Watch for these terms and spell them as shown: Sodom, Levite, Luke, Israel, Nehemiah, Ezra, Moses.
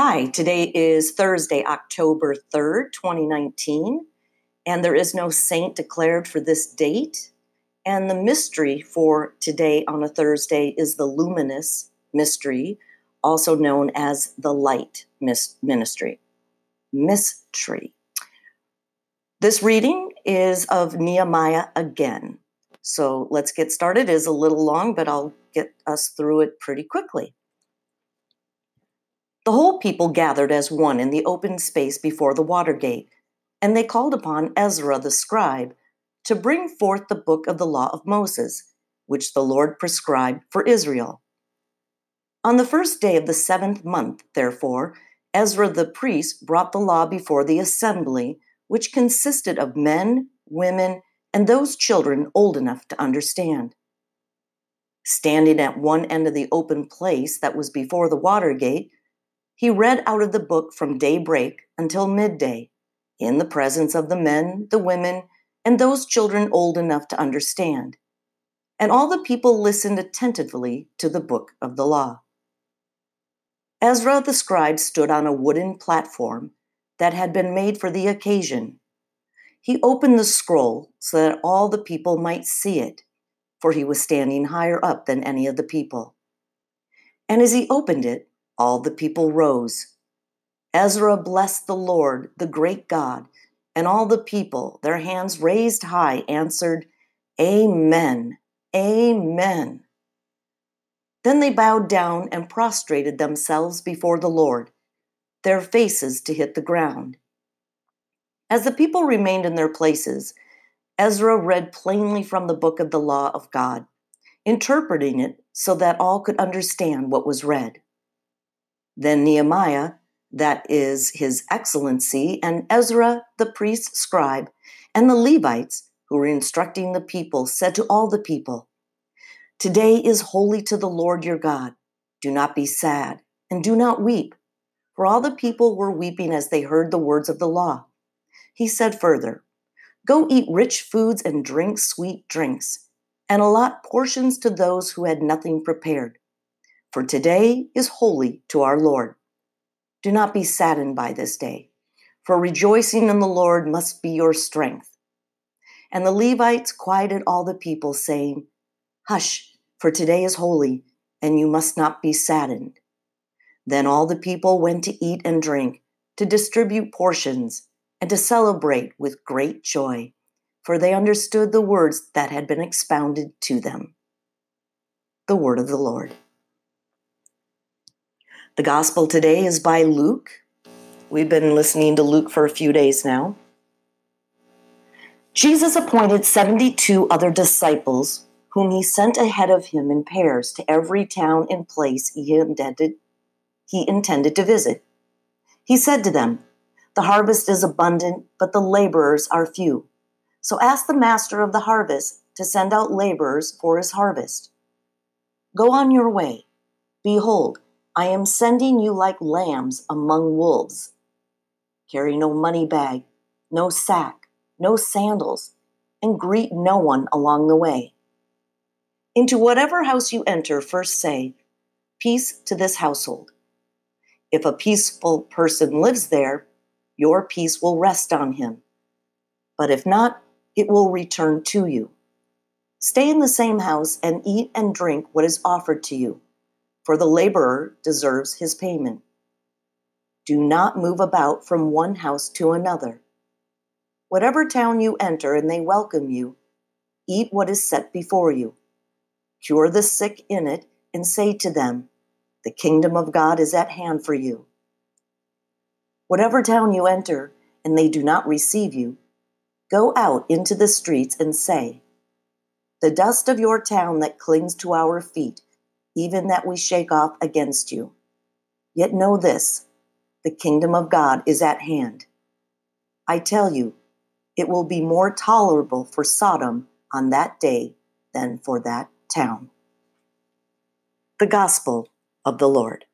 Hi, today is Thursday, October 3rd, 2019, and there is no saint declared for this date. And the mystery for today on a Thursday is the luminous mystery, also known as the light mystery. This reading is of Nehemiah again. So let's get started. It is a little long, but I'll get us through it pretty quickly. The whole people gathered as one in the open space before the water gate, and they called upon Ezra the scribe to bring forth the book of the law of Moses, which the Lord prescribed for Israel. On the first day of the seventh month, therefore, Ezra the priest brought the law before the assembly, which consisted of men, women, and those children old enough to understand. Standing at one end of the open place that was before the water gate, he read out of the book from daybreak until midday, in the presence of the men, the women, and those children old enough to understand. And all the people listened attentively to the book of the law. Ezra the scribe stood on a wooden platform that had been made for the occasion. He opened the scroll so that all the people might see it, for he was standing higher up than any of the people. And as he opened it, all the people rose. Ezra blessed the Lord, the great God, and all the people, their hands raised high, answered, Amen, Amen. Then they bowed down and prostrated themselves before the Lord, their faces to hit the ground. As the people remained in their places, Ezra read plainly from the book of the law of God, interpreting it so that all could understand what was read. Then Nehemiah, that is his excellency, and Ezra the priest scribe, and the Levites who were instructing the people, said to all the people, Today is holy to the Lord your God. Do not be sad, and do not weep. For all the people were weeping as they heard the words of the law. He said further, Go eat rich foods and drink sweet drinks, and allot portions to those who had nothing prepared. For today is holy to our Lord. Do not be saddened by this day, for rejoicing in the Lord must be your strength. And the Levites quieted all the people, saying, Hush, for today is holy, and you must not be saddened. Then all the people went to eat and drink, to distribute portions, and to celebrate with great joy, for they understood the words that had been expounded to them. The word of the Lord. The gospel today is by Luke. We've been listening to Luke for a few days now. Jesus appointed 72 other disciples, whom he sent ahead of him in pairs to every town and place he intended to visit. He said to them, The harvest is abundant, but the laborers are few. So ask the master of the harvest to send out laborers for his harvest. Go on your way. Behold, I am sending you like lambs among wolves. Carry no money bag, no sack, no sandals, and greet no one along the way. Into whatever house you enter, first say, Peace to this household. If a peaceful person lives there, your peace will rest on him. But if not, it will return to you. Stay in the same house and eat and drink what is offered to you. For the laborer deserves his payment. Do not move about from one house to another. Whatever town you enter and they welcome you, eat what is set before you. Cure the sick in it and say to them, The kingdom of God is at hand for you. Whatever town you enter and they do not receive you, go out into the streets and say, The dust of your town that clings to our feet, even that we shake off against you. Yet know this, the kingdom of God is at hand. I tell you, it will be more tolerable for Sodom on that day than for that town. The Gospel of the Lord.